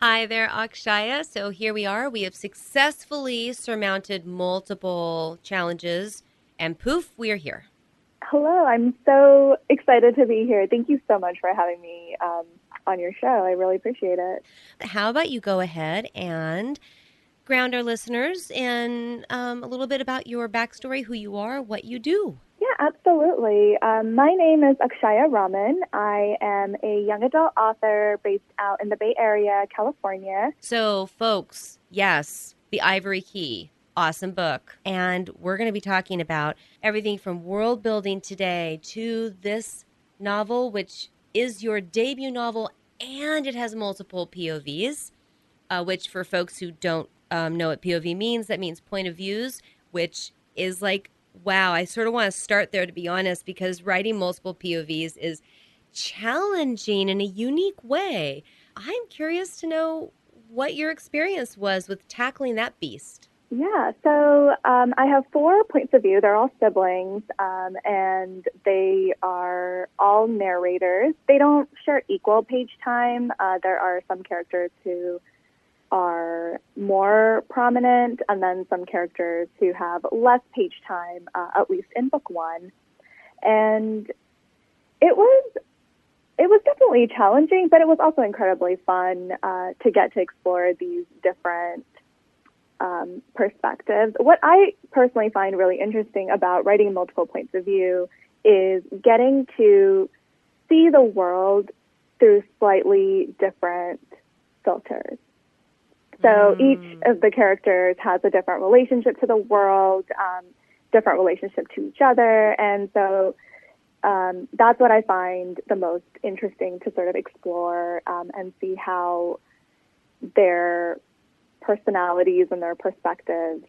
Hi there, Akshaya. So here we are. We have successfully surmounted multiple challenges, and poof, we are here. Hello. I'm so excited to be here. Thank you so much for having me on your show. I really appreciate it. How about you go ahead and ground our listeners in a little bit about your backstory, who you are, what you do. Yeah, absolutely. My name is Akshaya Raman. I am a young adult author based out in the Bay Area, California. So, folks, yes, The Ivory Key. Awesome book. And we're going to be talking about everything from world building today to this novel, which is your debut novel, and it has multiple POVs, which for folks who don't know what POV means, that means point of views, which is like, wow, I sort of want to start there, to be honest, because writing multiple POVs is challenging in a unique way. I'm curious to know what your experience was with tackling that beast. Yeah, so I have 4 points of view. They're all siblings, and they are all narrators. They don't share equal page time. There are some characters who are more prominent, and then some characters who have less page time, at least in book one. And it was definitely challenging, but it was also incredibly fun to get to explore these different perspectives. What I personally find really interesting about writing multiple points of view is getting to see the world through slightly different filters. So each of the characters has a different relationship to the world, different relationship to each other. And so that's what I find the most interesting to sort of explore and see how their personalities and their perspectives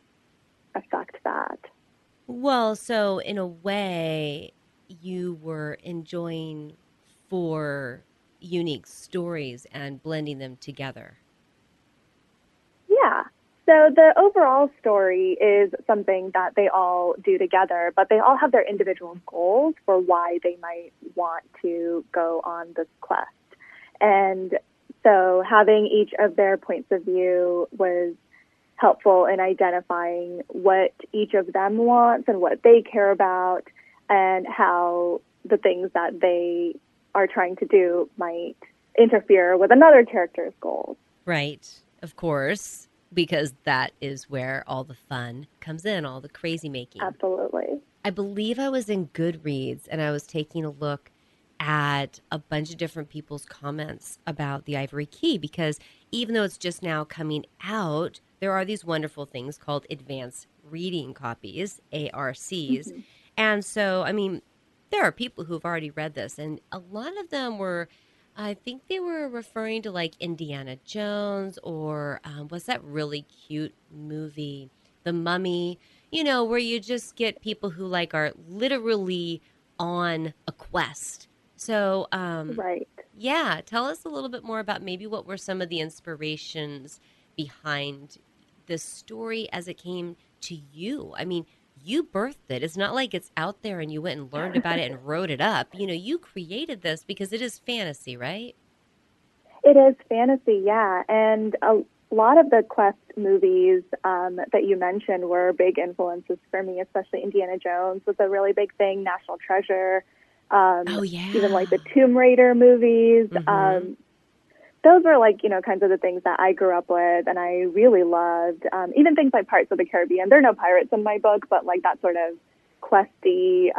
affect that. Well, so in a way, you were enjoying 4 unique stories and blending them together. Yeah. So the overall story is something that they all do together, but they all have their individual goals for why they might want to go on this quest. And so having each of their points of view was helpful in identifying what each of them wants and what they care about and how the things that they are trying to do might interfere with another character's goals. Right. Of course, because that is where all the fun comes in, all the crazy making. Absolutely. I believe I was in Goodreads and I was taking a look at a bunch of different people's comments about The Ivory Key, because even though it's just now coming out, there are these wonderful things called advanced reading copies, ARCs. Mm-hmm. And so, I mean, there are people who've already read this, and a lot of them were, I think they were referring to like Indiana Jones or what's that really cute movie, The Mummy, you know, where you just get people who like are literally on a quest. So, right. Yeah, tell us a little bit more about maybe what were some of the inspirations behind the story as it came to you. I mean, you birthed it. It's not like it's out there and you went and learned about it and wrote it up. You know, you created this because it is fantasy, right? It is fantasy, yeah. And a lot of the Quest movies that you mentioned were big influences for me, especially Indiana Jones was a really big thing, National Treasure. Oh, yeah. Even like the Tomb Raider movies. Mm-hmm. Those were like, you know, kinds of the things that I grew up with and I really loved. Even things like Pirates of the Caribbean. There are no pirates in my book, but like that sort of questy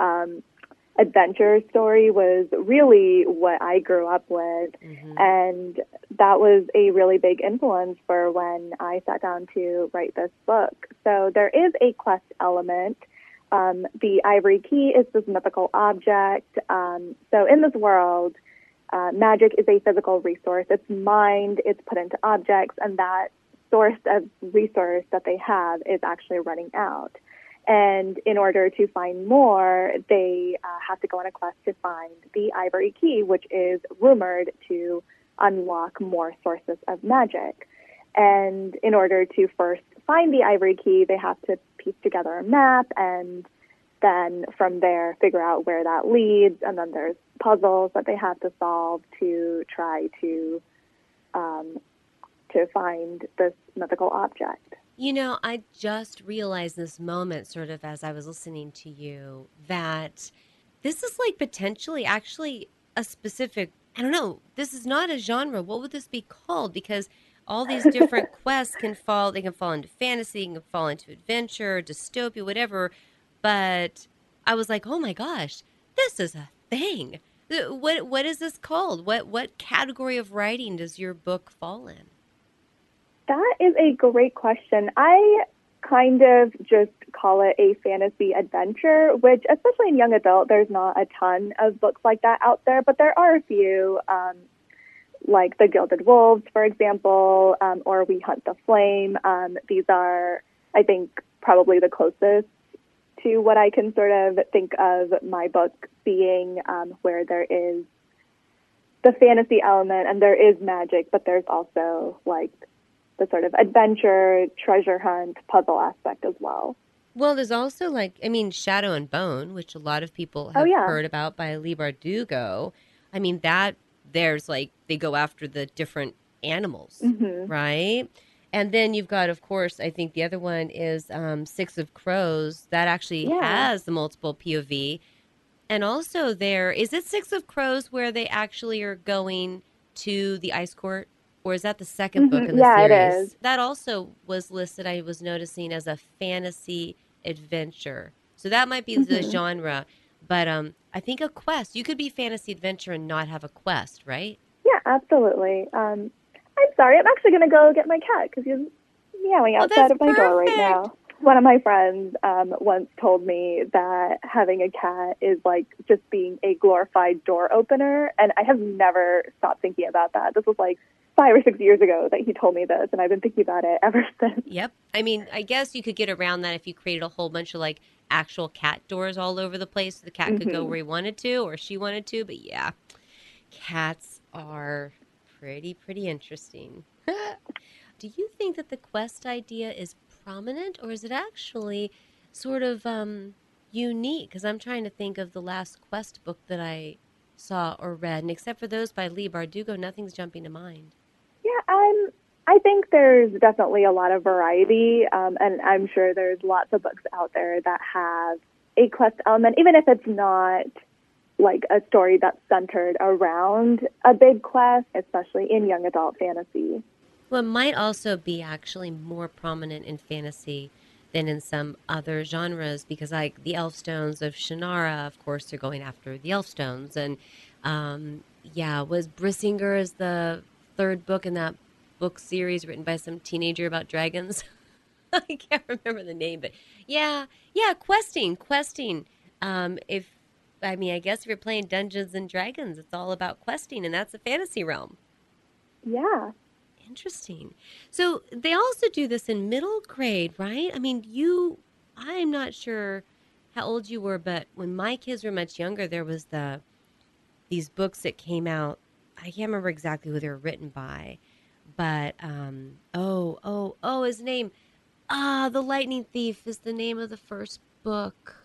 adventure story was really what I grew up with. Mm-hmm. And that was a really big influence for when I sat down to write this book. So there is a quest element. The Ivory Key is this mythical object. So in this world, magic is a physical resource. It's mined, it's put into objects, and that source of resource that they have is actually running out. And in order to find more, they have to go on a quest to find the Ivory Key, which is rumored to unlock more sources of magic. And in order to first find the Ivory Key, they have to piece together a map and then from there figure out where that leads, and then there's puzzles that they have to solve to try to to find this mythical object. You know, I just realized this moment, sort of as I was listening to you, that this is like potentially actually a specific, I don't know, this is not a genre. What would this be called? Because all these different quests can fall into fantasy, can fall into adventure, dystopia, whatever. But I was like, oh my gosh, this is a thing. What is this called? What category of writing does your book fall in? That is a great question. I kind of just call it a fantasy adventure, which, especially in young adult, there's not a ton of books like that out there, but there are a few, like The Gilded Wolves, for example, or We Hunt the Flame. These are, I think, probably the closest to what I can sort of think of my book being, where there is the fantasy element and there is magic, but there's also like the sort of adventure, treasure hunt, puzzle aspect as well. Well, there's also Shadow and Bone, which a lot of people have heard about by Leigh Bardugo. I mean, that there's they go after the different animals, mm-hmm. right? And then you've got, of course, I think the other one is Six of Crows. That actually has the multiple POV. And also is it Six of Crows where they actually are going to the ice court? Or is that the second book in the series? It is. That also was listed, I was noticing, as a fantasy adventure. So that might be the genre. But I think a quest. You could be fantasy adventure and not have a quest, right? Yeah, absolutely. I'm sorry. I'm actually going to go get my cat because he's meowing outside of my door right now. One of my friends once told me that having a cat is like just being a glorified door opener. And I have never stopped thinking about that. This was 5 or 6 years ago that he told me this, and I've been thinking about it ever since. Yep. I mean, I guess you could get around that if you created a whole bunch of actual cat doors all over the place. So the cat could go where he wanted to or she wanted to. But yeah, cats are pretty interesting. Do you think that the quest idea is prominent, or is it actually sort of unique? Because I'm trying to think of the last quest book that I saw or read, and except for those by Leigh Bardugo, nothing's jumping to mind. Yeah, I think there's definitely a lot of variety, and I'm sure there's lots of books out there that have a quest element, even if it's not a story that's centered around a big quest, especially in young adult fantasy. Well, it might also be actually more prominent in fantasy than in some other genres, because the Elfstones of Shannara, of course, they're going after the Elfstones. And was Brisingr is the third book in that book series written by some teenager about dragons. I can't remember the name, but questing. I guess if you're playing Dungeons and Dragons, it's all about questing, and that's a fantasy realm. Yeah. Interesting. So they also do this in middle grade, right? I mean, I'm not sure how old you were, but when my kids were much younger, there was these books that came out. I can't remember exactly who they were written by, but, his name. The Lightning Thief is the name of the first book.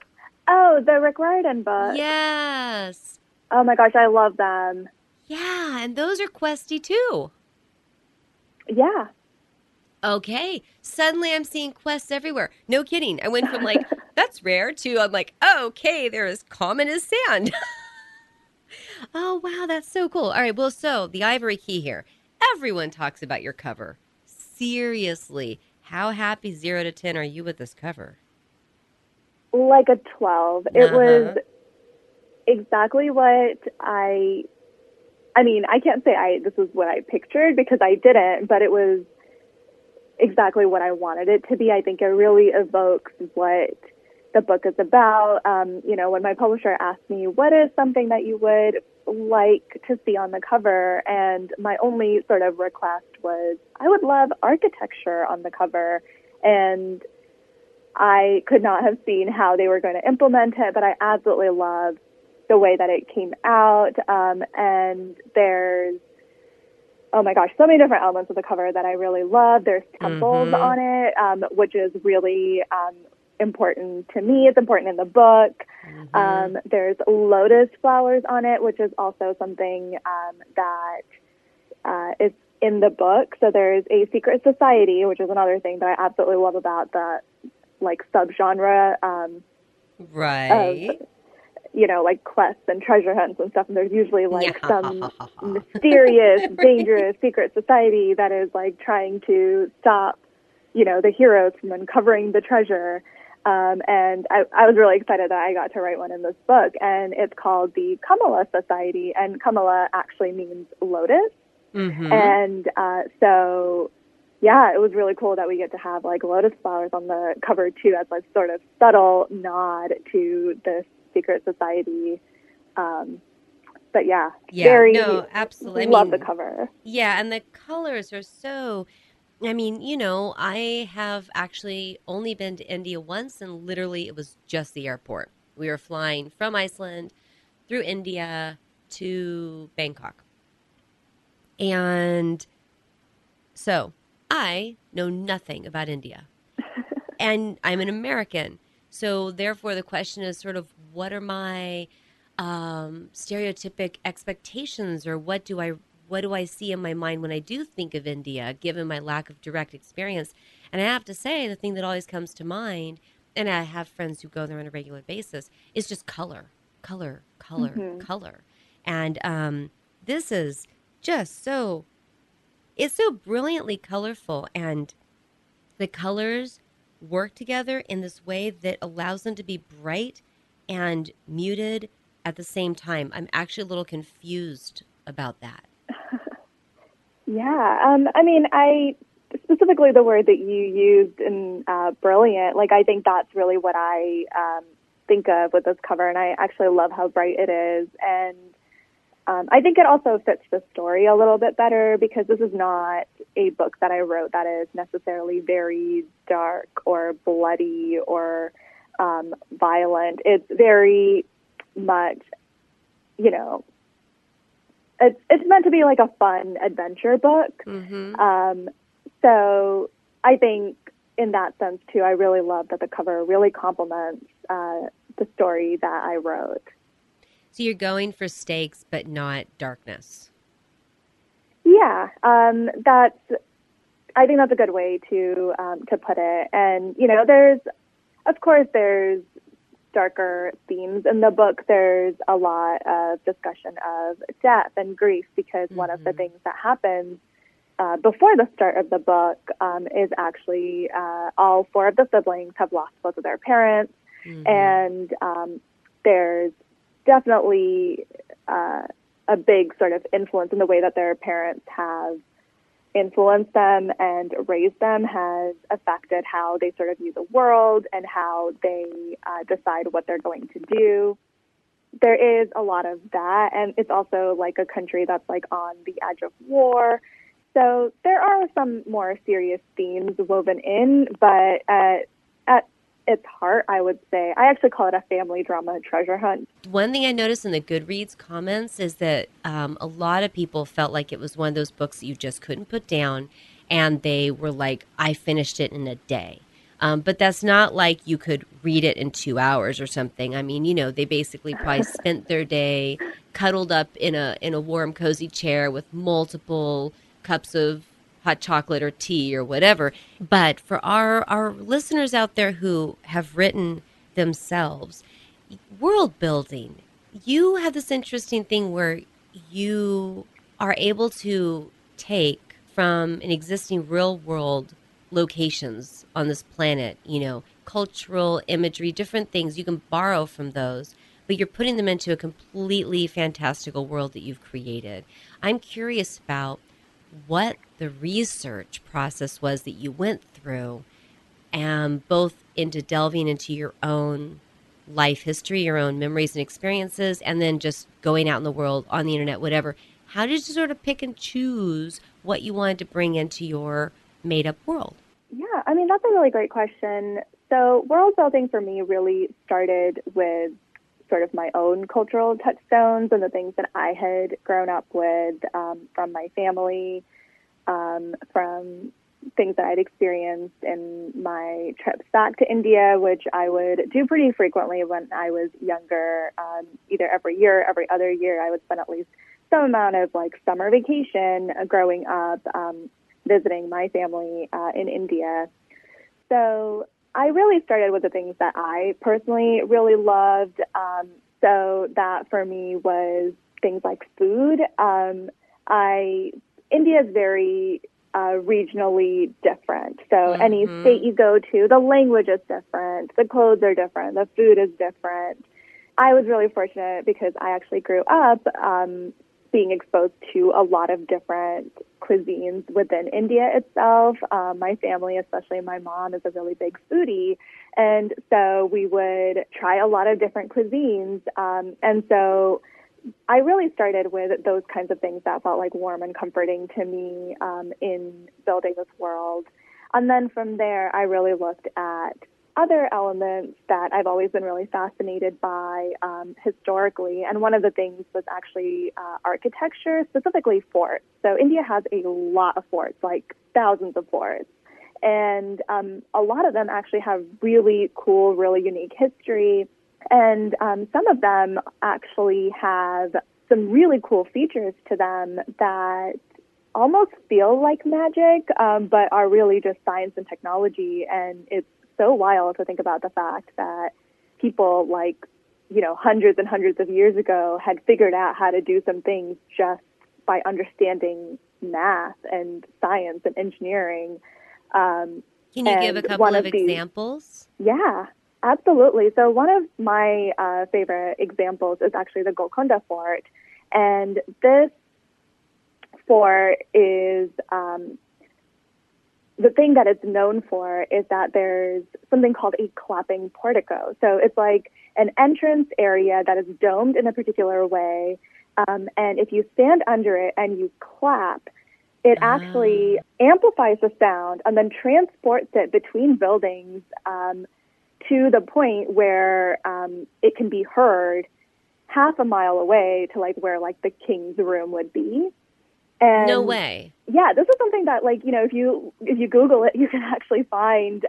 Oh, the Rick Riordan book. Yes. Oh my gosh, I love them. Yeah, and those are questy too. Yeah. Okay. Suddenly I'm seeing quests everywhere. No kidding. I went from that's rare to I'm they're as common as sand. Oh, wow, that's so cool. All right, well, so the Ivory Key here. Everyone talks about your cover. Seriously, how happy 0 to 10 are you with this cover? Like a 12. It was exactly what I can't say this is what I pictured because I didn't, but it was exactly what I wanted it to be. I think it really evokes what the book is about. When my publisher asked me, what is something that you would like to see on the cover? And my only sort of request was, I would love architecture on the cover. And I could not have seen how they were going to implement it, but I absolutely loved the way that it came out. And there's, oh my gosh, so many different elements of the cover that I really love. There's temples on it, which is really important to me. It's important in the book. There's lotus flowers on it, which is also something that is in the book. So there's a secret society, which is another thing that I absolutely love about that, like, subgenre. Right. Of, you know, like quests and treasure hunts and stuff. And there's usually like some mysterious, dangerous secret society that is like trying to stop, you know, the heroes from uncovering the treasure. And I was really excited that I got to write one in this book. And it's called the Kamala Society. And Kamala actually means lotus. Mm-hmm. And so, yeah, it was really cool that we get to have like lotus flowers on the cover too, as like sort of subtle nod to this secret society. But yeah, very, no, absolutely. Love the cover. Yeah, and the colors are so... I mean, you know, I have actually only been to India once, and literally it was just the airport. We were flying from Iceland through India to Bangkok. And so I know nothing about India. And I'm an American. So therefore the question is sort of, what are my stereotypic expectations, or what do I see in my mind when I do think of India, given my lack of direct experience? And I have to say, the thing that always comes to mind, and I have friends who go there on a regular basis, is just color, mm-hmm. color. And this is just so, it's so brilliantly colorful. And the colors work together in this way that allows them to be bright and muted at the same time. I'm actually a little confused about that. Yeah. I mean, specifically the word that you used in brilliant, like I think that's really what I think of with this cover. And I actually love how bright it is. And I think it also fits the story a little bit better, because this is not a book that I wrote that is necessarily very dark or bloody or violent. It's very much, you know, it's meant to be like a fun adventure book. Mm-hmm. So I think in that sense, too, I really love that the cover really complements the story that I wrote. So you're going for stakes, but not darkness. Yeah, I think that's a good way to put it. And, you know, there's darker themes in the book. There's a lot of discussion of death and grief, because mm-hmm. one of the things that happens before the start of the book is actually all four of the siblings have lost both of their parents, mm-hmm. and there's definitely a big sort of influence in the way that their parents have influenced them and raised them has affected how they sort of view the world and how they decide what they're going to do. There is a lot of that, and it's also like a country that's like on the edge of war. So there are some more serious themes woven in, but at its heart, I would say, I actually call it a family drama treasure hunt. One thing I noticed in the Goodreads comments is that a lot of people felt like it was one of those books that you just couldn't put down, and they were like, I finished it in a day. But that's not like you could read it in 2 hours or something. I mean, you know, they basically probably spent their day cuddled up in a warm, cozy chair with multiple cups of hot chocolate or tea or whatever. But for our listeners out there who have written themselves, world building, you have this interesting thing where you are able to take from an existing real world locations on this planet, you know, cultural imagery, different things. You can borrow from those, but you're putting them into a completely fantastical world that you've created. I'm curious about what the research process was that you went through, and both into delving into your own life history, your own memories and experiences, and then just going out in the world, on the internet, whatever. How did you sort of pick and choose what you wanted to bring into your made-up world? Yeah, I mean, that's a really great question. So world building for me really started with sort of my own cultural touchstones and the things that I had grown up with from my family, from things that I'd experienced in my trips back to India, which I would do pretty frequently when I was younger. Either every year or every other year, I would spend at least some amount of like summer vacation growing up, visiting my family in India. So I really started with the things that I personally really loved. So that for me was things like food. India is very regionally different. So any state you go to, the language is different, the clothes are different, the food is different. I was really fortunate because I actually grew up being exposed to a lot of different cuisines within India itself. My family, especially my mom, is a really big foodie. And so we would try a lot of different cuisines. And so I really started with those kinds of things that felt like warm and comforting to me in building this world. And then from there, I really looked at other elements that I've always been really fascinated by historically. And one of the things was actually architecture, specifically forts. So India has a lot of forts, like thousands of forts. And a lot of them actually have really cool, really unique history. And some of them actually have some really cool features to them that almost feel like magic, but are really just science and technology. And it's so wild to think about the fact that people like, you know, hundreds and hundreds of years ago had figured out how to do some things just by understanding math and science and engineering. Can you give a couple of examples? Yeah. Absolutely. So one of my favorite examples is actually the Golconda Fort. And this fort is, the thing that it's known for is that there's something called a clapping portico. So it's like an entrance area that is domed in a particular way. And if you stand under it and you clap, it actually amplifies the sound and then transports it between buildings, to the point where it can be heard half a mile away to like where like the king's room would be. And no way. Yeah, this is something that like, you know, if you Google it, you can actually find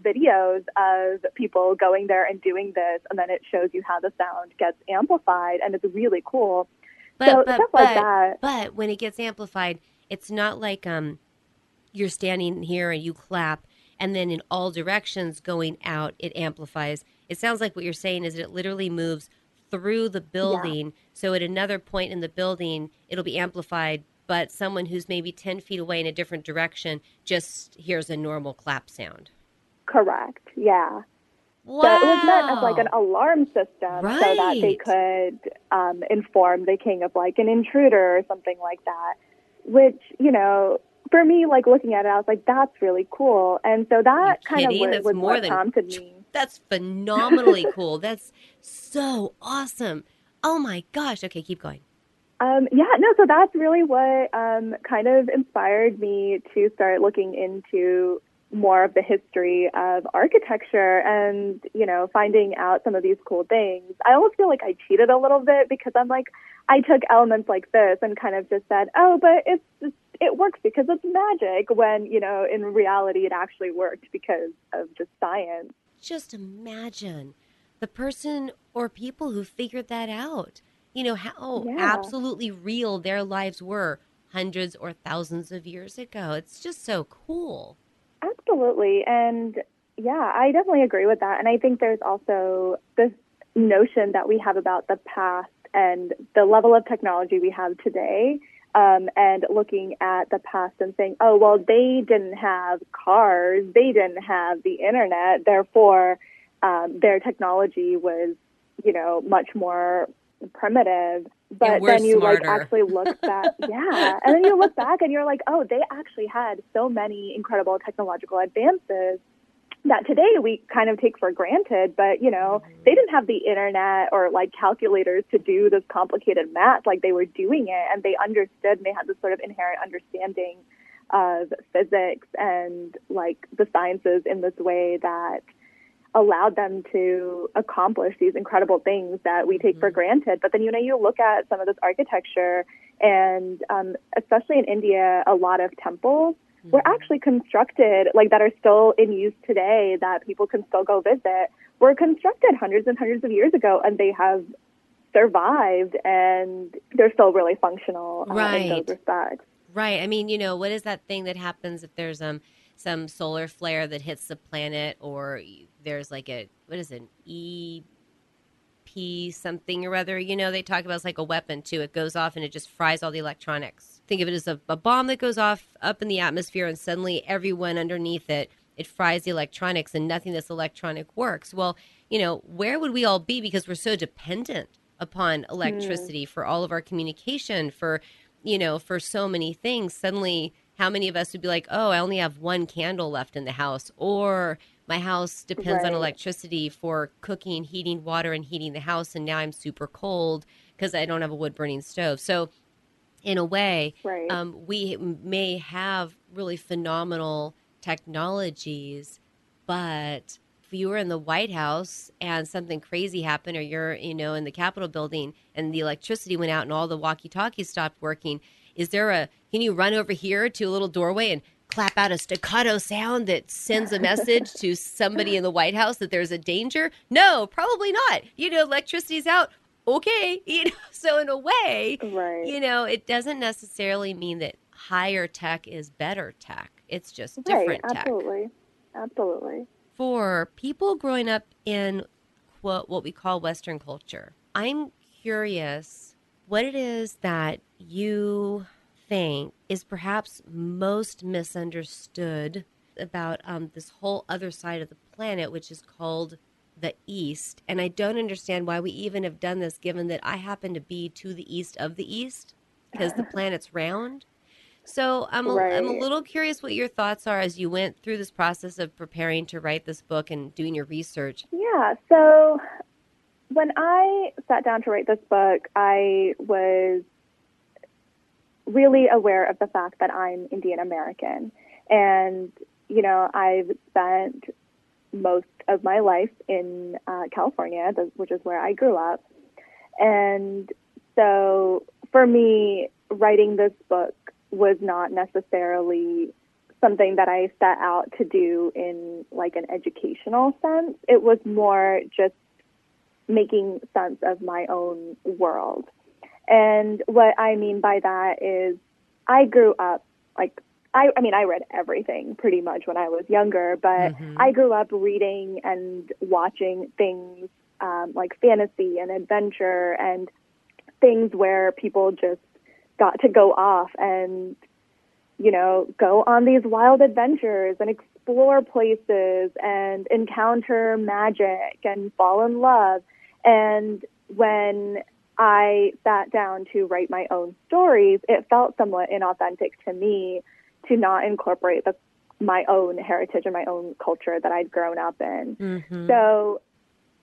videos of people going there and doing this, and then it shows you how the sound gets amplified, and it's really cool. But when it gets amplified, it's not like you're standing here and you clap, and then in all directions going out, it amplifies. It sounds like what you're saying is that it literally moves through the building. Yeah. So at another point in the building, it'll be amplified, but someone who's maybe 10 feet away in a different direction just hears a normal clap sound. Correct, yeah. Wow. So it was meant as like an alarm system, right, so that they could inform the king of like an intruder or something like that, which, you know, for me, like looking at it, I was like, that's really cool. And so that kind of was what prompted me. That's phenomenally cool. That's so awesome. Oh my gosh. Okay, keep going. So that's really what kind of inspired me to start looking into more of the history of architecture and, you know, finding out some of these cool things. I always feel like I cheated a little bit because I'm like, I took elements like this and kind of just said, oh, but it works because it's magic, when, you know, in reality, it actually worked because of just science. Just imagine the person or people who figured that out, you know, how absolutely real their lives were hundreds or thousands of years ago. It's just so cool. Absolutely. And yeah, I definitely agree with that. And I think there's also this notion that we have about the past and the level of technology we have today, and looking at the past and saying, oh, well, they didn't have cars, they didn't have the internet, therefore their technology was, you know, much more primitive. But then you smarter. Like actually look back, yeah. And then you look back and you're like, oh, they actually had so many incredible technological advances that today we kind of take for granted. But you know, they didn't have the internet or like calculators to do this complicated math like they were doing it, and they understood and they had this sort of inherent understanding of physics and like the sciences in this way that allowed them to accomplish these incredible things that we take for granted. But then, you know, you look at some of this architecture, and especially in India, a lot of temples were actually constructed, like that are still in use today, that people can still go visit, were constructed hundreds and hundreds of years ago, and they have survived and they're still really functional in those respects. Right. I mean, you know, what is that thing that happens if there's some solar flare that hits the planet, or there's like a, what is it, an EP something or other? You know, they talk about it's like a weapon too. It goes off and it just fries all the electronics. Think of it as a bomb that goes off up in the atmosphere and suddenly everyone underneath it, it fries the electronics and nothing that's electronic works. Well, you know, where would we all be? Because we're so dependent upon electricity for all of our communication, for, you know, for so many things. Suddenly, how many of us would be like, oh, I only have one candle left in the house, or my house depends on electricity for cooking, heating water, and heating the house. And now I'm super cold because I don't have a wood burning stove. So in a way, we may have really phenomenal technologies, but if you were in the White House and something crazy happened, or you're, you know, in the Capitol building and the electricity went out and all the walkie-talkies stopped working, is there a, can you run over here to a little doorway and clap out a staccato sound that sends a message to somebody in the White House that there's a danger? No, probably not. You know, electricity's out. Okay. You know, so in a way, you know, it doesn't necessarily mean that higher tech is better tech. It's just different tech. Absolutely. Absolutely. For people growing up in what we call Western culture, I'm curious what it is that you think is perhaps most misunderstood about this whole other side of the planet, which is called the East. And I don't understand why we even have done this, given that I happen to be to the east of the East, because the planet's round. So I'm a little curious what your thoughts are as you went through this process of preparing to write this book and doing your research. Yeah. So when I sat down to write this book, I was really aware of the fact that I'm Indian American. And, you know, I've spent most of my life in California, which is where I grew up. And so for me, writing this book was not necessarily something that I set out to do in like an educational sense. It was more just making sense of my own world. And what I mean by that is I grew up, like, I mean, I read everything pretty much when I was younger, but I grew up reading and watching things like fantasy and adventure and things where people just got to go off and, you know, go on these wild adventures and explore places and encounter magic and fall in love. And when I sat down to write my own stories, it felt somewhat inauthentic to me to not incorporate my own heritage and my own culture that I'd grown up in. So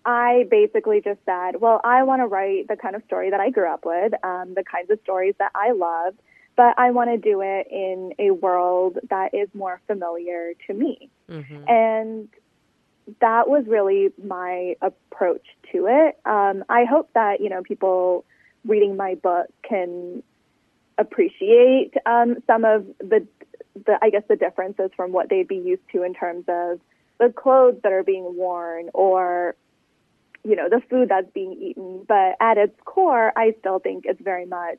I basically just said, well, I want to write the kind of story that I grew up with, the kinds of stories that I loved, but I want to do it in a world that is more familiar to me. And that was really my approach to it. I hope that, you know, people reading my book can appreciate some of the, I guess, the differences from what they'd be used to in terms of the clothes that are being worn or, you know, the food that's being eaten. But at its core, I still think it's very much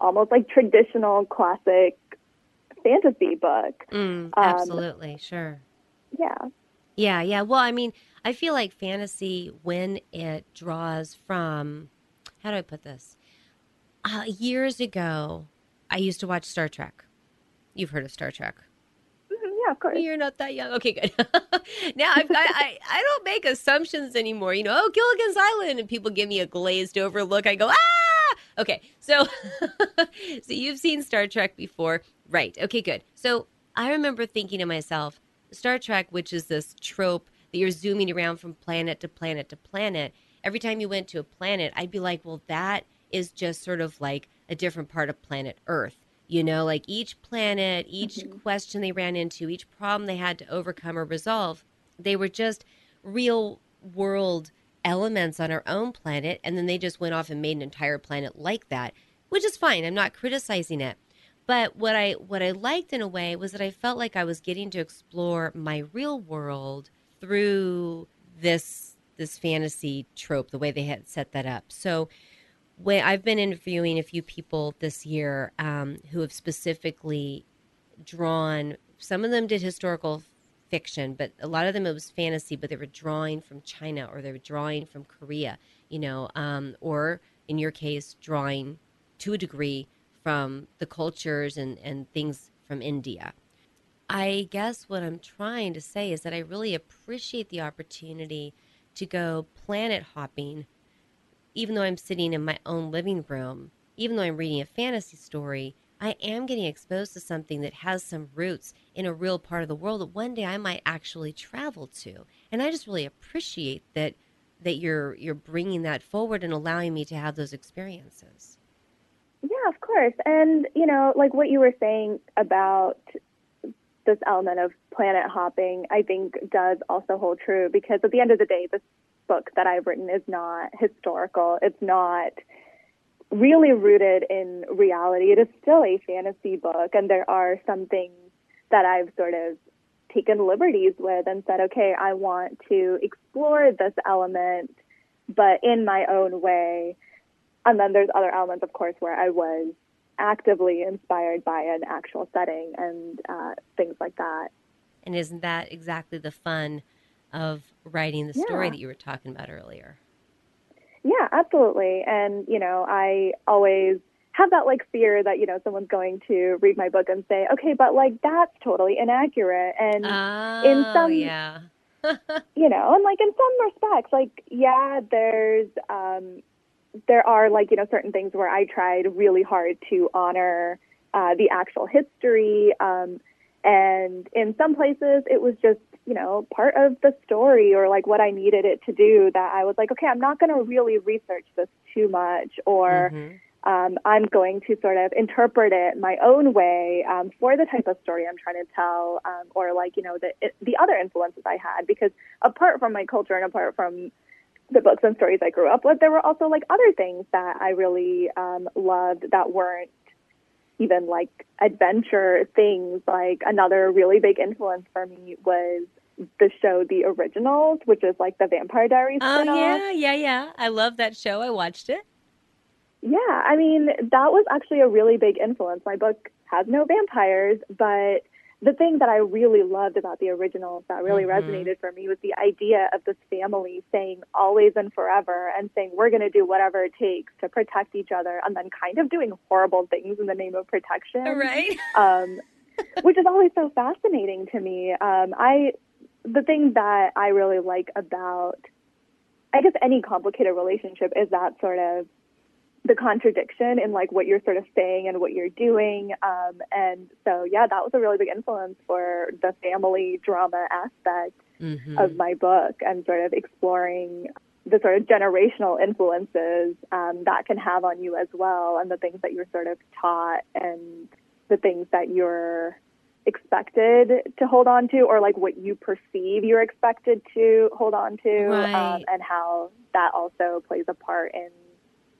almost like traditional classic fantasy book. Absolutely. Sure. Yeah. Well, I mean, I feel like fantasy, when it draws from, how do I put this? Years ago, I used to watch Star Trek. You've heard of Star Trek. Yeah, of course. You're not that young. Okay, good. Now, I don't make assumptions anymore. You know, oh, Gilligan's Island, and people give me a glazed over look. I go, ah! Okay, so so you've seen Star Trek before. Right, okay, good. So I remember thinking to myself, Star Trek, which is this trope that you're zooming around from planet to planet to planet, every time you went to a planet, I'd be like, well, that is just sort of like a different part of planet Earth. You know, like each planet, each question they ran into, each problem they had to overcome or resolve, they were just real world elements on our own planet. And then they just went off and made an entire planet like that, which is fine. I'm not criticizing it. But what I liked in a way was that I felt like I was getting to explore my real world through this fantasy trope, the way they had set that up. So when I've been interviewing a few people this year who have specifically drawn, some of them did historical fiction, but a lot of them it was fantasy, but they were drawing from China or they were drawing from Korea, you know, or in your case, drawing to a degree from the cultures and things from India. I guess what I'm trying to say is that I really appreciate the opportunity to go planet hopping, even though I'm sitting in my own living room, even though I'm reading a fantasy story, I am getting exposed to something that has some roots in a real part of the world that one day I might actually travel to. And I just really appreciate that you're bringing that forward and allowing me to have those experiences. Yeah, of course. And, you know, like what you were saying about this element of planet hopping, I think does also hold true, because at the end of the day, this book that I've written is not historical. It's not really rooted in reality. It is still a fantasy book, and there are some things that I've sort of taken liberties with and said, okay, I want to explore this element, but in my own way. And then there's other elements, of course, where I was actively inspired by an actual setting and things like that. And isn't that exactly the fun of writing the story that you were talking about earlier? Yeah, absolutely. And, you know, I always have that, like, fear that, you know, someone's going to read my book and say, okay, but, like, that's totally inaccurate. And in some, you know, and, like, in some respects, like, yeah, there's, there are, like, you know, certain things where I tried really hard to honor the actual history. And in some places, it was just, you know, part of the story or like what I needed it to do that I was like, okay, I'm not going to really research this too much, or I'm going to sort of interpret it my own way for the type of story I'm trying to tell, or like, you know, the other influences I had, because apart from my culture and apart from the books and stories I grew up with, there were also like other things that I really loved that weren't even like adventure things. Like another really big influence for me was the show The Originals, which is like the Vampire Diaries. Oh, yeah. I love that show. I watched it. Yeah, I mean, that was actually a really big influence. My book has no vampires, but the thing that I really loved about The Originals that really resonated for me was the idea of this family saying always and forever and saying we're going to do whatever it takes to protect each other, and then kind of doing horrible things in the name of protection. Right. Which is always so fascinating to me. The thing that I really like about, I guess, any complicated relationship is that sort of the contradiction in like what you're sort of saying and what you're doing. And so, yeah, that was a really big influence for the family drama aspect of my book, and sort of exploring the sort of generational influences that can have on you as well, and the things that you're sort of taught and the things that you're expected to hold on to, or like what you perceive you're expected to hold on to, and how that also plays a part in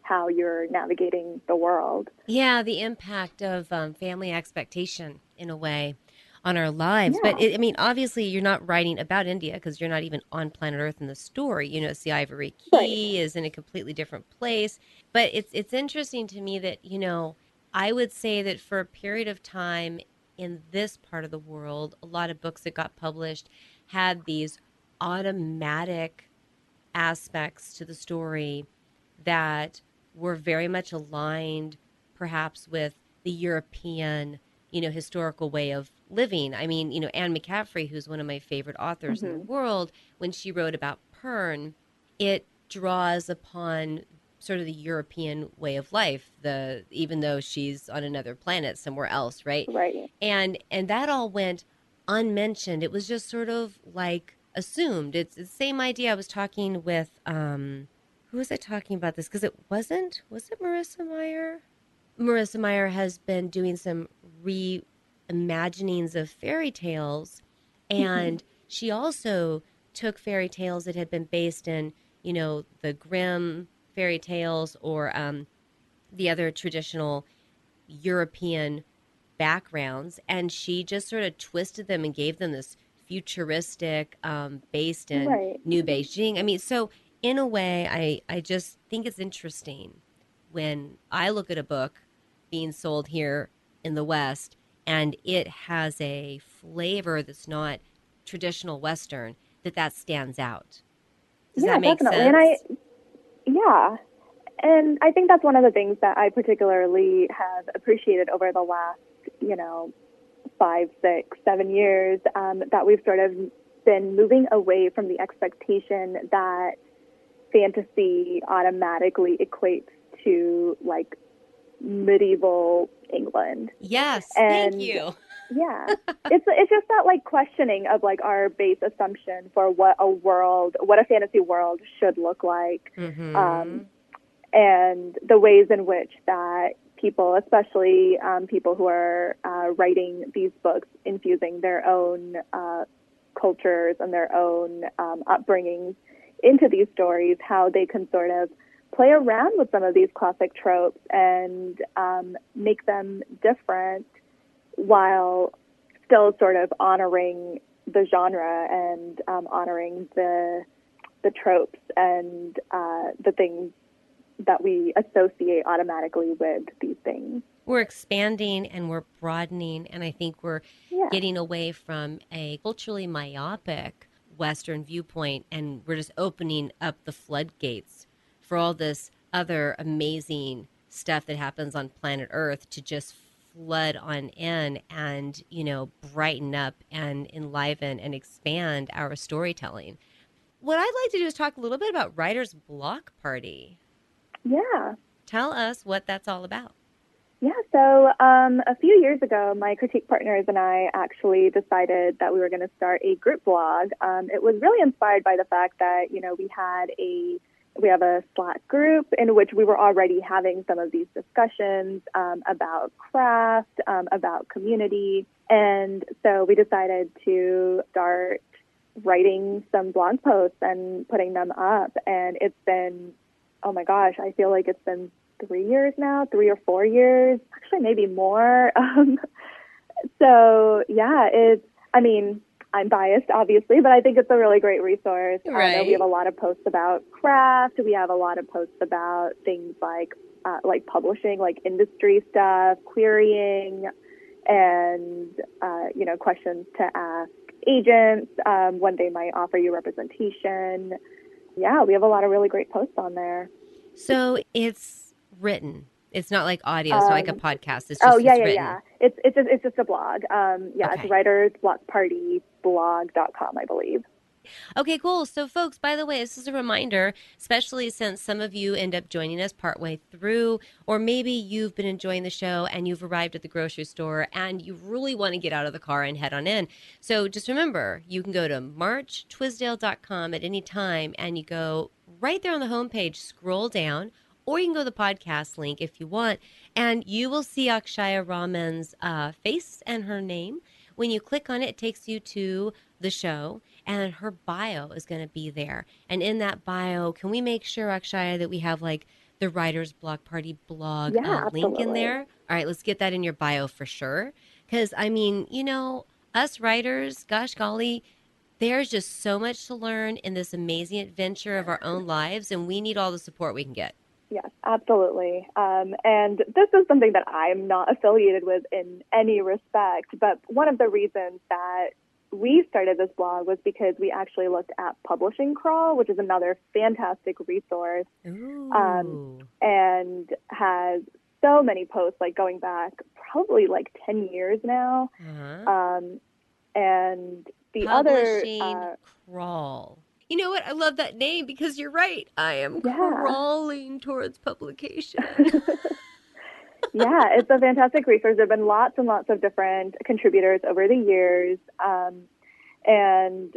how you're navigating the world. Yeah, the impact of family expectation, in a way, on our lives. Yeah. But, I mean, obviously you're not writing about India because you're not even on planet Earth in the story. You know, it's the Ivory Key, is in a completely different place. But it's interesting to me that, you know, I would say that for a period of time in this part of the world, a lot of books that got published had these automatic aspects to the story that were very much aligned perhaps with the European, you know, historical way of living. I mean, you know, Anne McCaffrey, who's one of my favorite authors in the world, when she wrote about Pern, it draws upon sort of the European way of life, even though she's on another planet somewhere else, right? Right. And that all went unmentioned. It was just sort of like assumed. It's the same idea. I was talking with who was I talking about this? Because it wasn't, was it Marissa Meyer? Marissa Meyer has been doing some reimaginings of fairy tales. And she also took fairy tales that had been based in, you know, the Grimm fairy tales or the other traditional European backgrounds. And she just sort of twisted them and gave them this futuristic based in New Beijing. I mean, so in a way, I just think it's interesting when I look at a book being sold here in the West and it has a flavor that's not traditional Western, that stands out. Does that make sense? And I think that's one of the things that I particularly have appreciated over the last, 5, 6, 7 years, that we've sort of been moving away from the expectation that fantasy automatically equates to, medieval England. Yes, and, thank you. Yeah. It's just that, questioning of, our base assumption for what a fantasy world should look like. Mm-hmm. And the ways in which that people, especially people who are writing these books, infusing their own cultures and their own upbringings into these stories, how they can sort of play around with some of these classic tropes and make them different while still sort of honoring the genre and honoring the tropes and the things that we associate automatically with these things. We're expanding and we're broadening, and I think we're getting away from a culturally myopic Western viewpoint, and we're just opening up the floodgates for all this other amazing stuff that happens on planet Earth to just flood on in and, brighten up and enliven and expand our storytelling. What I'd like to do is talk a little bit about Writer's Block Party. Yeah. Tell us what that's all about. Yeah, so a few years ago, my critique partners and I actually decided that we were going to start a group blog. It was really inspired by the fact that, we have a Slack group in which we were already having some of these discussions about craft, about community. And so we decided to start writing some blog posts and putting them up. And it's been I feel like it's been 3 years now, 3 or 4 years, actually maybe more. I'm biased, obviously, but I think it's a really great resource. Right. We have a lot of posts about craft. We have a lot of posts about things like publishing, like industry stuff, querying, and, questions to ask agents when they might offer you representation. Yeah, we have a lot of really great posts on there. So it's written. It's not like audio. It's not like a podcast. It's just written. It's just a blog. Okay. It's writersblockpartyblog.com, I believe. Okay, cool. So, folks, by the way, this is a reminder, especially since some of you end up joining us partway through, or maybe you've been enjoying the show and you've arrived at the grocery store and you really want to get out of the car and head on in. So just remember, you can go to marchtwisdale.com at any time and you go right there on the homepage, scroll down, or you can go to the podcast link if you want, and you will see Akshaya Raman's face and her name. When you click on it, it takes you to the show, and her bio is going to be there. And in that bio, can we make sure, Akshaya, that we have the Writer's Block Party blog link in there? All right, let's get that in your bio for sure. Because, us writers, gosh golly, there's just so much to learn in this amazing adventure of our own lives, and we need all the support we can get. Yes, absolutely. And this is something that I'm not affiliated with in any respect, but one of the reasons that we started this blog was because we actually looked at Publishing Crawl, which is another fantastic resource, and has so many posts, going back probably 10 years now. Uh-huh. And the Publishing other Crawl. You know what? I love that name because you're right. I am crawling towards publication. Yeah, it's a fantastic resource. There have been lots and lots of different contributors over the years. And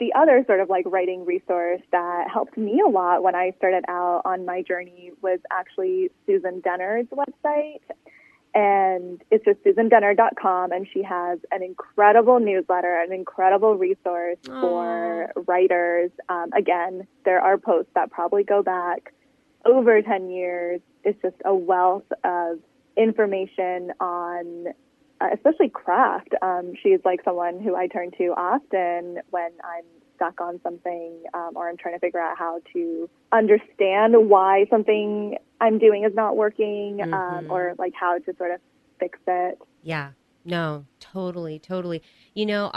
the other sort of writing resource that helped me a lot when I started out on my journey was actually Susan Dennard's website. And it's just susandenner.com, and she has an incredible newsletter, an incredible resource for writers. Again, there are posts that probably go back over 10 years. It's just a wealth of information on, especially craft. She's someone who I turn to often when I'm stuck on something, or I'm trying to figure out how to understand why something I'm doing is not working, mm-hmm. Or like how to sort of fix it. Yeah. No, totally, totally. You know,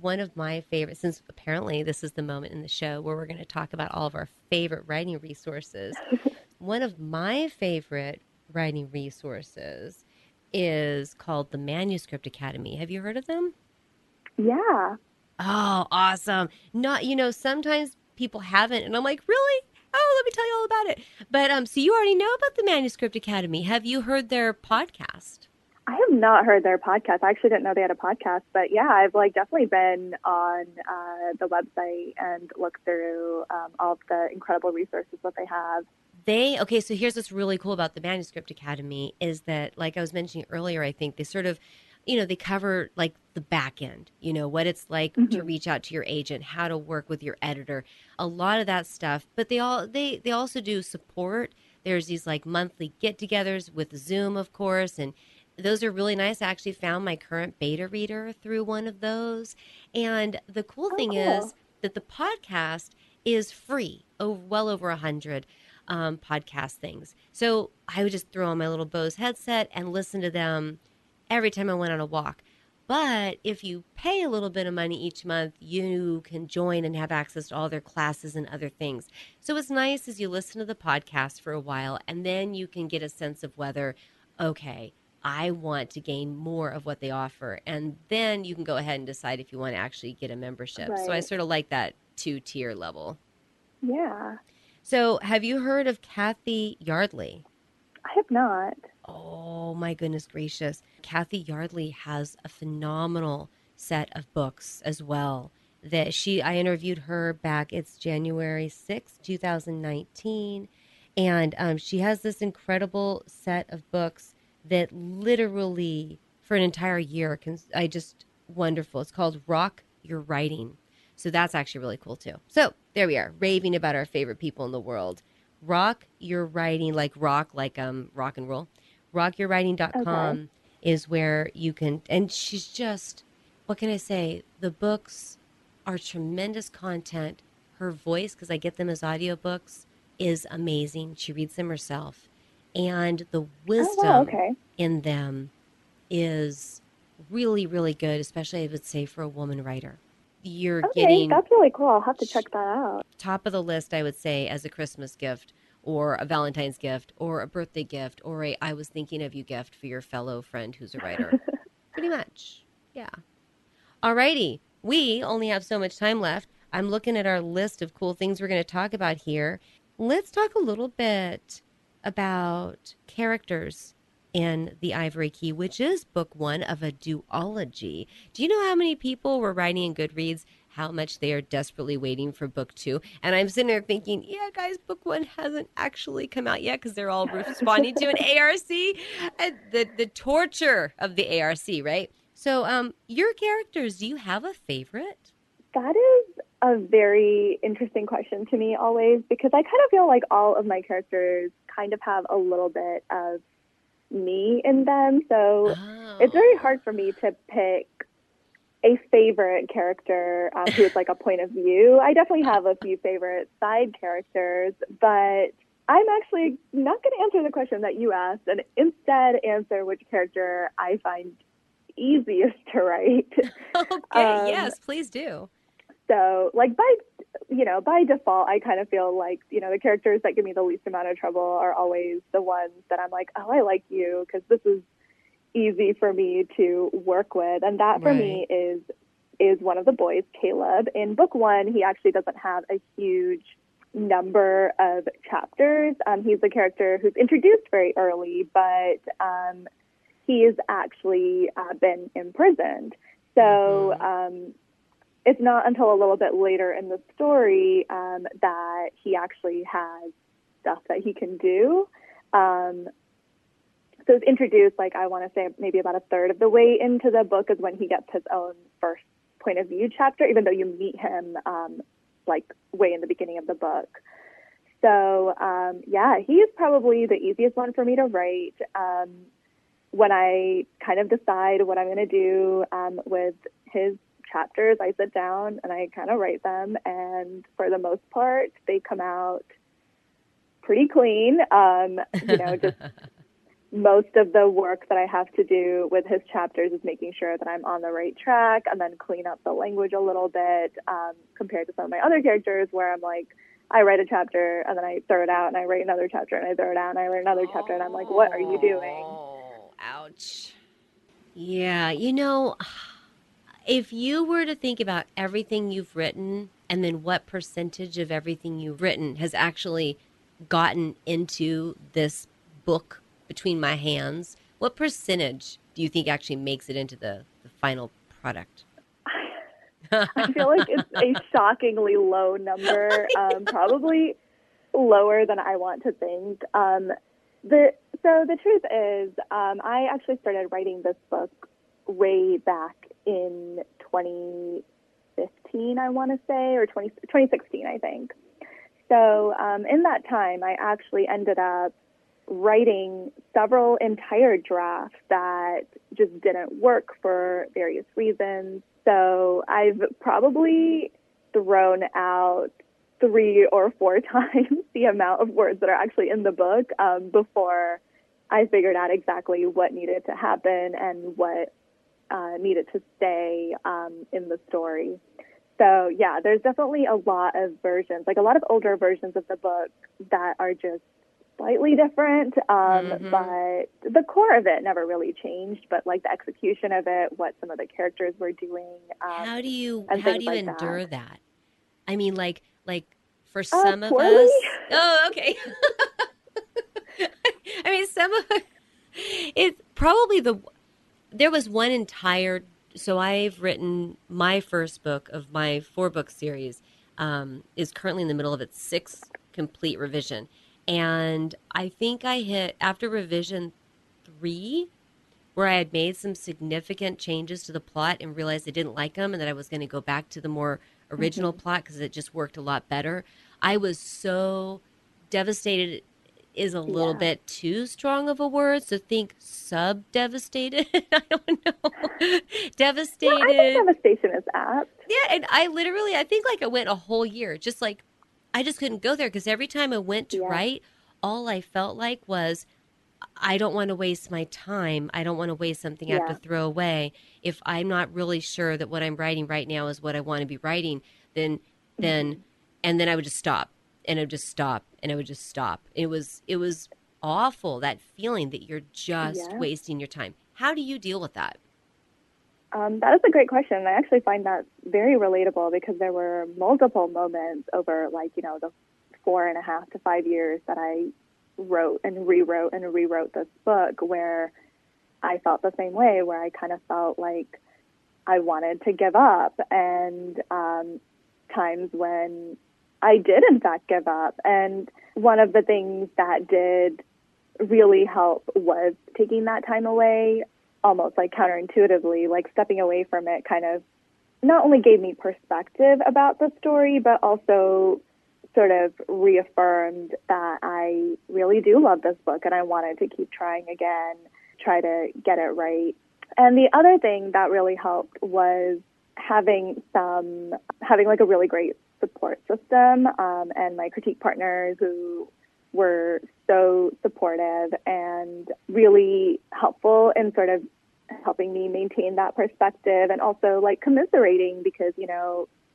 one of my favorites, since apparently this is the moment in the show where we're going to talk about all of our favorite writing resources. One of my favorite writing resources is called the Manuscript Academy. Have you heard of them? Yeah. Oh, awesome. Not, you know, sometimes people haven't, and I'm like, really? Oh, let me tell you all about it. But so you already know about the Manuscript Academy. Have you heard their podcast? I have not heard their podcast. I actually didn't know they had a podcast, but yeah, I've like definitely been on the website and looked through all of the incredible resources that they have. Okay, so here's what's really cool about the Manuscript Academy is that, like I was mentioning earlier, I think they sort of, you know, they cover like the back end, you know, what it's like mm-hmm. to reach out to your agent, how to work with your editor, a lot of that stuff. But they also do support. There's these like monthly get-togethers with Zoom, of course, and those are really nice. I actually found my current beta reader through one of those. And the cool thing is that the podcast is free, well over 100 podcast things. So I would just throw on my little Bose headset and listen to them every time I went on a walk. But if you pay a little bit of money each month, you can join and have access to all their classes and other things. So it's nice as you listen to the podcast for a while, and then you can get a sense of whether, okay, I want to gain more of what they offer. And then you can go ahead and decide if you want to actually get a membership. Right. So I sort of like that 2-tier level. Yeah. So have you heard of Kathy Yardley? I have not. Oh, my goodness gracious. Kathy Yardley has a phenomenal set of books as well. That I interviewed her back, it's January 6th, 2019. And she has this incredible set of books that literally for an entire year wonderful. It's called Rock Your Writing. So that's actually really cool too. So there we are, raving about our favorite people in the world. Rock Your Writing, like rock, like rock and roll. Rockyourwriting.com is where you can, and she's just, what can I say? The books are tremendous content. Her voice, because I get them as audiobooks, is amazing. She reads them herself. And the wisdom in them is really, really good, especially I would say for a woman writer. That's really cool. I'll have to check that out. Top of the list, I would say, as a Christmas gift or a Valentine's gift or a birthday gift or a I was thinking of you gift for your fellow friend who's a writer. Pretty much. Yeah. All righty. We only have so much time left. I'm looking at our list of cool things we're going to talk about here. Let's talk a little bit about characters in The Ivory Key, which is book one of a duology. Do you know how many people were writing in Goodreads how much they are desperately waiting for book two? And I'm sitting there thinking, yeah, guys, book one hasn't actually come out yet because they're all responding to an ARC. And the torture of the ARC, right? So your characters, do you have a favorite? That is a very interesting question to me always, because I kind of feel like all of my characters kind of have a little bit of me in them. So it's very hard for me to pick a favorite character who is like a point of view. I definitely have a few favorite side characters, but I'm actually not going to answer the question that you asked and instead answer which character I find easiest to write. Okay, yes, please do. So, like, by default, I kind of feel like, you know, the characters that give me the least amount of trouble are always the ones that I'm like, oh, I like you because this is easy for me to work with. And that, for me, is one of the boys, Caleb. In book one, he actually doesn't have a huge number of chapters. He's a character who's introduced very early, but he's actually been imprisoned. So, it's not until a little bit later in the story that he actually has stuff that he can do. So it's introduced, like I want to say maybe about a third of the way into the book is when he gets his own first point of view chapter, even though you meet him like way in the beginning of the book. So he is probably the easiest one for me to write. When I kind of decide what I'm going to do with his chapters, I sit down and I kind of write them, and for the most part, they come out pretty clean. Just most of the work that I have to do with his chapters is making sure that I'm on the right track, and then clean up the language a little bit compared to some of my other characters, where I'm like, I write a chapter and then I throw it out, and I write another chapter and I throw it out, and I write another chapter, and I'm like, what are you doing? Ouch. Yeah, if you were to think about everything you've written and then what percentage of everything you've written has actually gotten into this book between my hands, what percentage do you think actually makes it into the final product? I feel like it's a shockingly low number, probably lower than I want to think. So the truth is, I actually started writing this book way back in 2015, I want to say, or 2016, I think. So in that time, I actually ended up writing several entire drafts that just didn't work for various reasons. So I've probably thrown out 3 or 4 times the amount of words that are actually in the book before I figured out exactly what needed to happen and what needed to stay in the story. So yeah, there's definitely a lot of versions, like a lot of older versions of the book that are just slightly different, but the core of it never really changed. But like the execution of it, what some of the characters were doing. How do you like endure that? I mean, like for some of us. Oh, okay. I mean, some of it's probably there was one entire. So I've written my first book of my 4-book series is currently in the middle of its 6th complete revision. And I think I hit, after revision 3, where I had made some significant changes to the plot and realized I didn't like them and that I was going to go back to the more original plot because it just worked a lot better. I was so devastated is a little bit too strong of a word, so think sub-devastated. I don't know. Devastated. No, I think devastation is apt. Yeah, and I think I went a whole year, just like, I just couldn't go there because every time I went to write, all I felt like was, I don't want to waste my time. I don't want to waste something I have to throw away. If I'm not really sure that what I'm writing right now is what I want to be writing, then I would just stop, and I would just stop, and I would just stop. It was awful, that feeling that you're just wasting your time. How do you deal with that? That is a great question. And I actually find that very relatable because there were multiple moments over the 4.5 to 5 years that I wrote and rewrote and rewrote this book where I felt the same way, where I kind of felt like I wanted to give up, and times when I did in fact give up. And one of the things that did really help was taking that time away, almost like counterintuitively, like stepping away from it kind of not only gave me perspective about the story, but also sort of reaffirmed that I really do love this book and I wanted to keep trying again, try to get it right. And the other thing that really helped was having like a really great support system and my critique partners who were so supportive and really helpful in sort of helping me maintain that perspective, and also like commiserating because,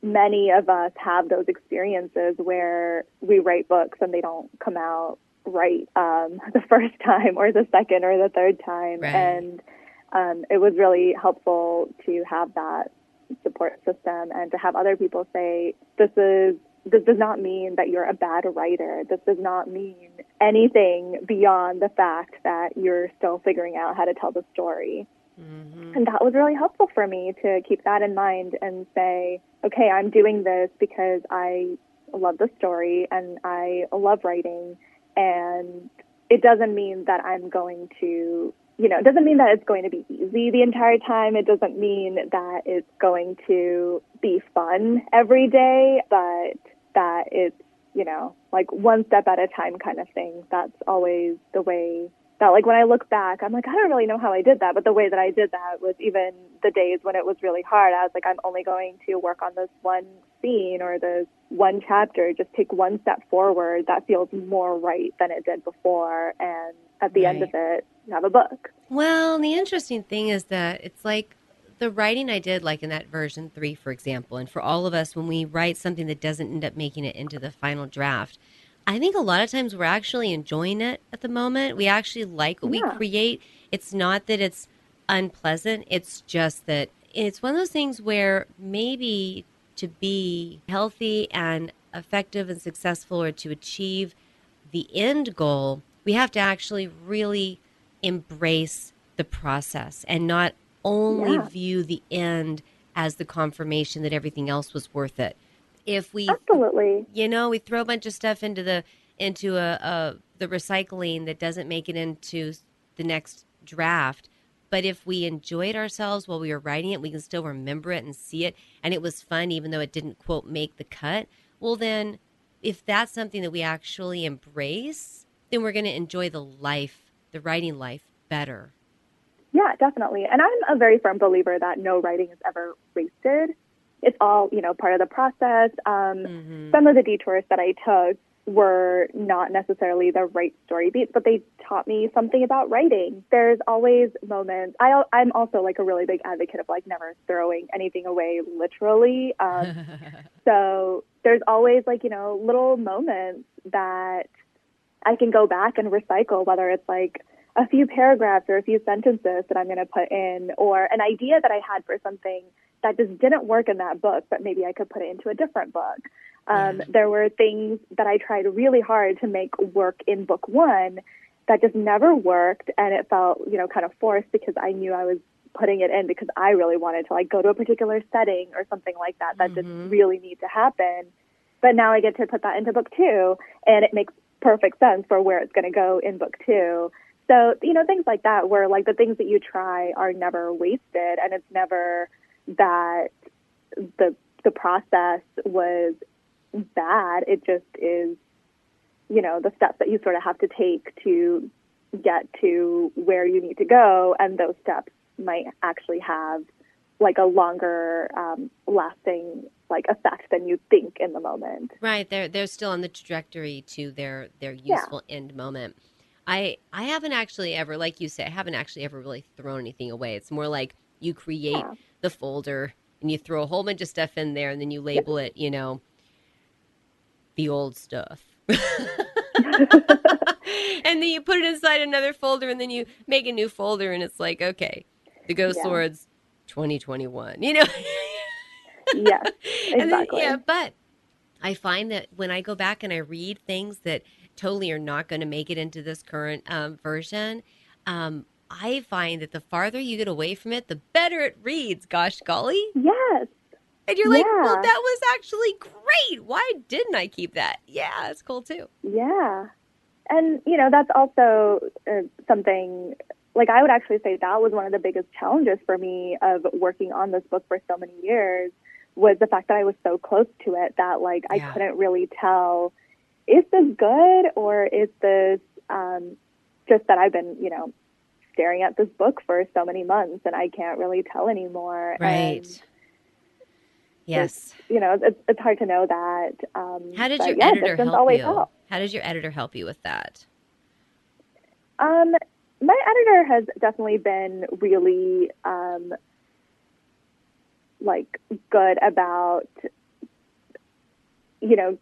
many of us have those experiences where we write books and they don't come out right the first time or the second or the third time. Right. And it was really helpful to have that support system and to have other people say, this does not mean that you're a bad writer. This does not mean anything beyond the fact that you're still figuring out how to tell the story. Mm-hmm. And that was really helpful for me to keep that in mind and say, okay, I'm doing this because I love the story and I love writing. And it doesn't mean that I'm going to, it doesn't mean that it's going to be easy the entire time. It doesn't mean that it's going to be fun every day, but that it's, like one step at a time kind of thing. That's always the way that, like, when I look back, I'm like, I don't really know how I did that. But the way that I did that was, even the days when it was really hard, I was like, I'm only going to work on this one scene or this one chapter, just take one step forward that feels more right than it did before. And at the end of it, you have a book. Well, the interesting thing is that it's like the writing I did, like in that version 3, for example, and for all of us, when we write something that doesn't end up making it into the final draft, I think a lot of times we're actually enjoying it at the moment. We actually like what we create. It's not that it's unpleasant. It's just that it's one of those things where maybe to be healthy and effective and successful, or to achieve the end goal, we have to actually really embrace the process and not only view the end as the confirmation that everything else was worth it. If we, you know, we throw a bunch of stuff into the recycling that doesn't make it into the next draft. But if we enjoyed ourselves while we were writing it, we can still remember it and see it. And it was fun, even though it didn't, quote, make the cut. Well, then if that's something that we actually embrace, then we're going to enjoy the life, the writing life, better. Yeah, definitely. And I'm a very firm believer that no writing is ever wasted. It's all, you know, part of the process. Some of the detours that I took were not necessarily the right story beats, but they taught me something about writing. There's always moments. I'm also like a really big advocate of like never throwing anything away literally. So there's always like, you know, little moments that I can go back and recycle, whether it's like a few paragraphs or a few sentences that I'm going to put in, or an idea that I had for something that just didn't work in that book, but maybe I could put it into a different book. There were things that I tried really hard to make work in book 1 that just never worked, and it felt, you know, kind of forced because I knew I was putting it in because I really wanted to, like, go to a particular setting or something like that that didn't really need to happen. But now I get to put that into book 2, and it makes perfect sense for where it's going to go in book 2. So, you know, things like that where, like, the things that you try are never wasted, and it's never that the process was bad. It just is, you know, the steps that you sort of have to take to get to where you need to go, and those steps might actually have like a longer lasting like effect than you think in the moment. Right, they're still on the trajectory to their useful end moment. I haven't actually ever, like you say, I haven't actually ever really thrown anything away. It's more like you create the folder and you throw a whole bunch of stuff in there and then you label it, you know, the old stuff. And then you put it inside another folder and then you make a new folder and it's like, okay, the Ghost Swords 2021, you know? Yeah, exactly. And then, but I find that when I go back and I read things that totally are not going to make it into this current version, I find that the farther you get away from it, the better it reads, gosh golly. Yes. And you're like, well, that was actually great. Why didn't I keep that? Yeah, it's cool too. Yeah. And, you know, that's also something, like, I would actually say that was one of the biggest challenges for me of working on this book for so many years, was the fact that I was so close to it that, like, I couldn't really tell, is this good or is this just that I've been, you know, staring at this book for so many months and I can't really tell anymore. Right. And yes. You know, it's hard to know that. How did your editor help you? How did your editor help you with that? My editor has definitely been really, like, good about, you know,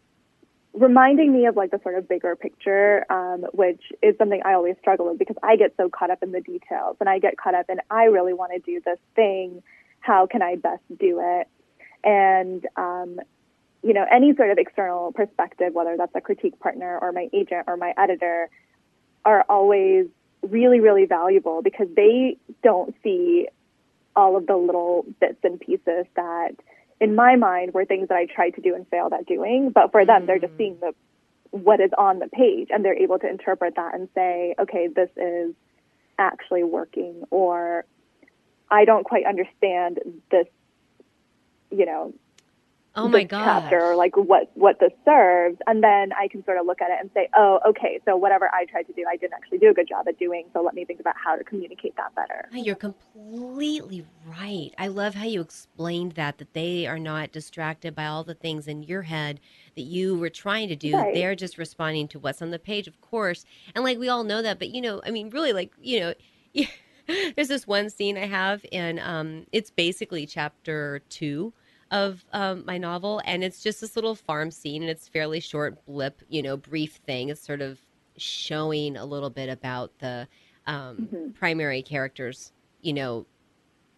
reminding me of, like, the sort of bigger picture, which is something I always struggle with because I get so caught up in the details and I get caught up in, I really want to do this thing. How can I best do it? And, you know, any sort of external perspective, whether that's a critique partner or my agent or my editor, are always really, really valuable because they don't see all of the little bits and pieces that, in my mind, were things that I tried to do and failed at doing. But for them, they're just seeing what is on the page, and they're able to interpret that and say, okay, this is actually working, or I don't quite understand this, you know, chapter, or like what this serves, and then I can sort of look at it and say, oh, okay, so whatever I tried to do, I didn't actually do a good job at doing, so let me think about how to communicate that better. You're completely right. I love how you explained that they are not distracted by all the things in your head that you were trying to do. Right. They're just responding to what's on the page, of course. And like, we all know that, but there's this one scene I have in, it's basically chapter 2 of my novel, and it's just this little farm scene, and it's fairly short blip, brief thing. It's sort of showing a little bit about the primary character's,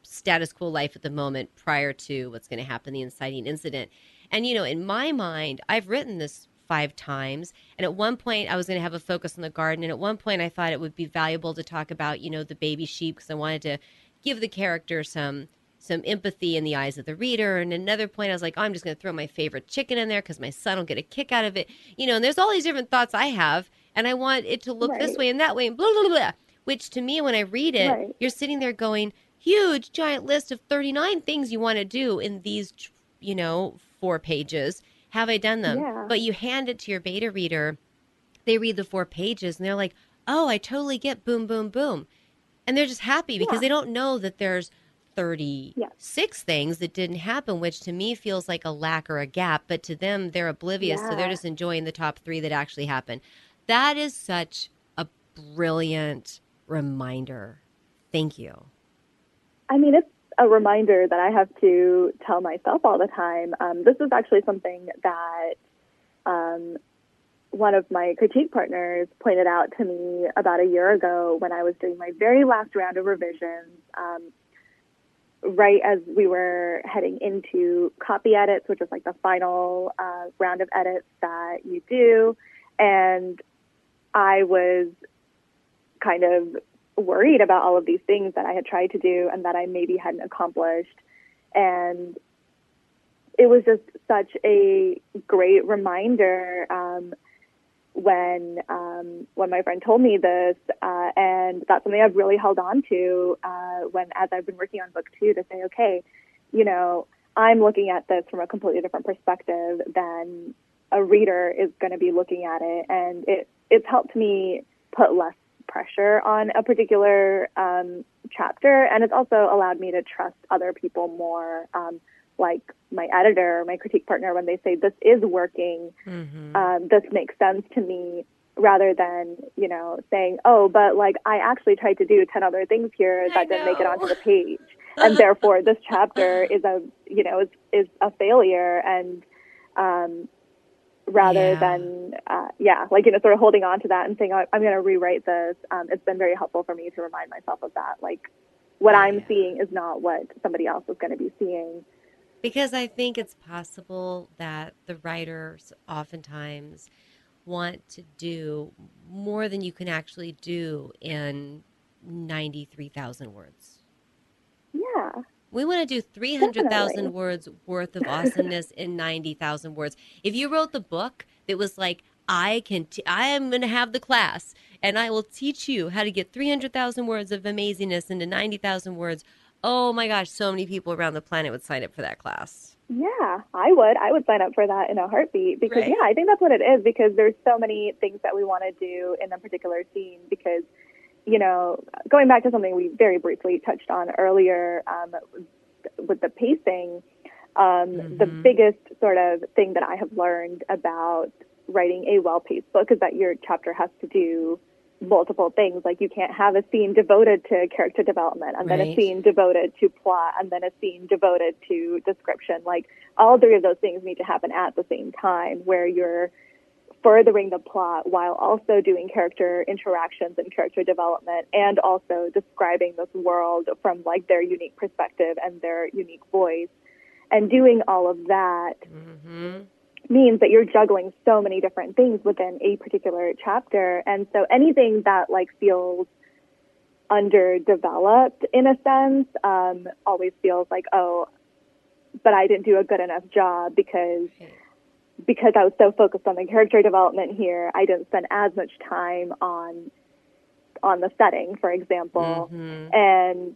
status quo life at the moment prior to what's going to happen, the inciting incident. And, in my mind, I've written this 5 times. And at one point I was going to have a focus on the garden. And at one point I thought it would be valuable to talk about, the baby sheep, because I wanted to give the character some empathy in the eyes of the reader. And another point I was like, I'm just going to throw my favorite chicken in there because my son will get a kick out of it. And there's all these different thoughts I have, and I want it to look this way and that way and blah, blah, blah, which to me, when I read it, you're sitting there going, huge, giant list of 39 things you want to do in these, 4 pages. Have I done them? Yeah. But you hand it to your beta reader, they read the 4 pages, and they're like, oh, I totally get boom, boom, boom. And they're just happy because they don't know that there's 36 things that didn't happen, which to me feels like a lack or a gap. But to them, they're oblivious. So they're just enjoying the top 3 that actually happened. That is such a brilliant reminder. Thank you. I mean, it's a reminder that I have to tell myself all the time. This is actually something that one of my critique partners pointed out to me about a year ago when I was doing my very last round of revisions, right as we were heading into copy edits, which is like the final round of edits that you do. And I was kind of worried about all of these things that I had tried to do and that I maybe hadn't accomplished. And it was just such a great reminder when my friend told me this, and that's something I've really held on to as I've been working on book 2, to say, okay, I'm looking at this from a completely different perspective than a reader is going to be looking at it. And it's helped me put less pressure on a particular chapter, and it's also allowed me to trust other people more, like my editor, my critique partner, when they say this is working, this makes sense to me, rather than saying, oh, but like I actually tried to do 10 other things here that didn't make it onto the page, and therefore this chapter is a failure, and rather than, sort of holding on to that and saying, oh, I'm going to rewrite this. It's been very helpful for me to remind myself of that. Like, what I'm seeing is not what somebody else is going to be seeing. Because I think it's possible that the writers oftentimes want to do more than you can actually do in 93,000 words. Yeah. We want to do 300,000 words worth of awesomeness in 90,000 words. If you wrote the book that was like, I am going to have the class and I will teach you how to get 300,000 words of amazingness into 90,000 words. Oh my gosh, so many people around the planet would sign up for that class. Yeah, I would. I would sign up for that in a heartbeat because, I think that's what it is, because there's so many things that we want to do in a particular scene because, going back to something we very briefly touched on earlier with the pacing, the biggest sort of thing that I have learned about writing a well-paced book is that your chapter has to do multiple things. Like, you can't have a scene devoted to character development and then a scene devoted to plot and then a scene devoted to description. Like, all 3 of those things need to happen at the same time, where you're furthering the plot while also doing character interactions and character development, and also describing this world from like their unique perspective and their unique voice. And doing all of that means that you're juggling so many different things within a particular chapter. And so anything that like feels underdeveloped in a sense always feels like, oh, but I didn't do a good enough job because I was so focused on the character development here, I didn't spend as much time on the setting, for example. And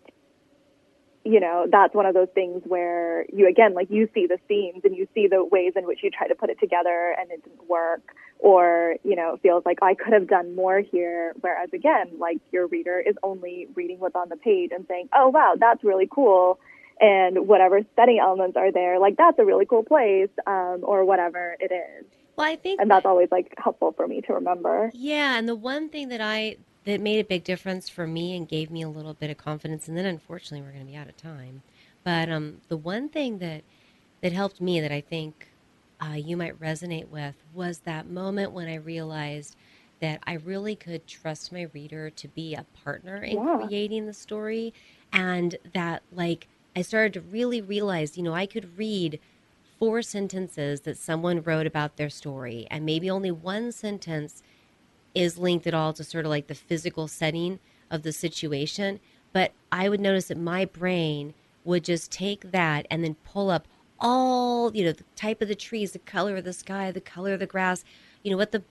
you know, that's one of those things where you, again, like, you see the themes and you see the ways in which you try to put it together and it didn't work, or, you know, feels like I could have done more here. Whereas, again, like, your reader is only reading what's on the page and saying, oh, wow, that's really cool. And whatever setting elements are there, like, that's a really cool place, or whatever it is. Well, I think, and that's always, like, helpful for me to remember. Yeah. And the one thing that made a big difference for me and gave me a little bit of confidence. And then, unfortunately, we're going to be out of time. But the one thing that helped me that I think you might resonate with was that moment when I realized that I really could trust my reader to be a partner in creating the story. And that, like, I started to really realize, you know, I could read 4 sentences that someone wrote about their story, and maybe only one sentence is linked at all to sort of like the physical setting of the situation. But I would notice that my brain would just take that and then pull up all, you know, the type of the trees, the color of the sky, the color of the grass, you know, what the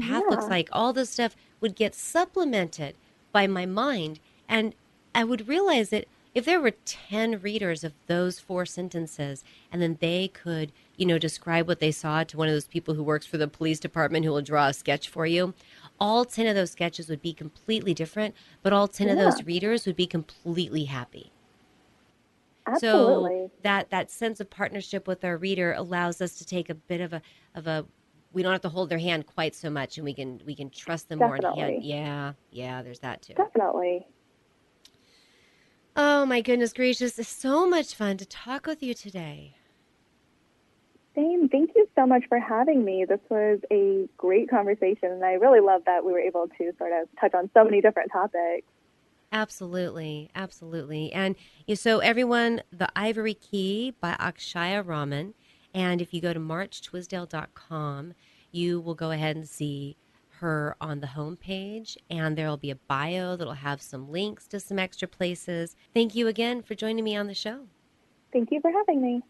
path looks like. All this stuff would get supplemented by my mind. And I would realize that if there were 10 readers of those 4 sentences, and then they could, you know, describe what they saw to one of those people who works for the police department who will draw a sketch for you, all 10 of those sketches would be completely different, but all 10 of those readers would be completely happy. Absolutely. So that sense of partnership with our reader allows us to take a bit of a we don't have to hold their hand quite so much, and we can trust them more in hand. Yeah, there's that too. Definitely. Oh my goodness gracious, it's so much fun to talk with you today. Same. Thank you so much for having me. This was a great conversation, and I really love that we were able to sort of touch on so many different topics. Absolutely, absolutely. And so everyone, The Ivory Key by Akshaya Raman, and if you go to marchtwisdale.com, you will go ahead and see her on the homepage, and there will be a bio that will have some links to some extra places. Thank you again for joining me on the show. Thank you for having me.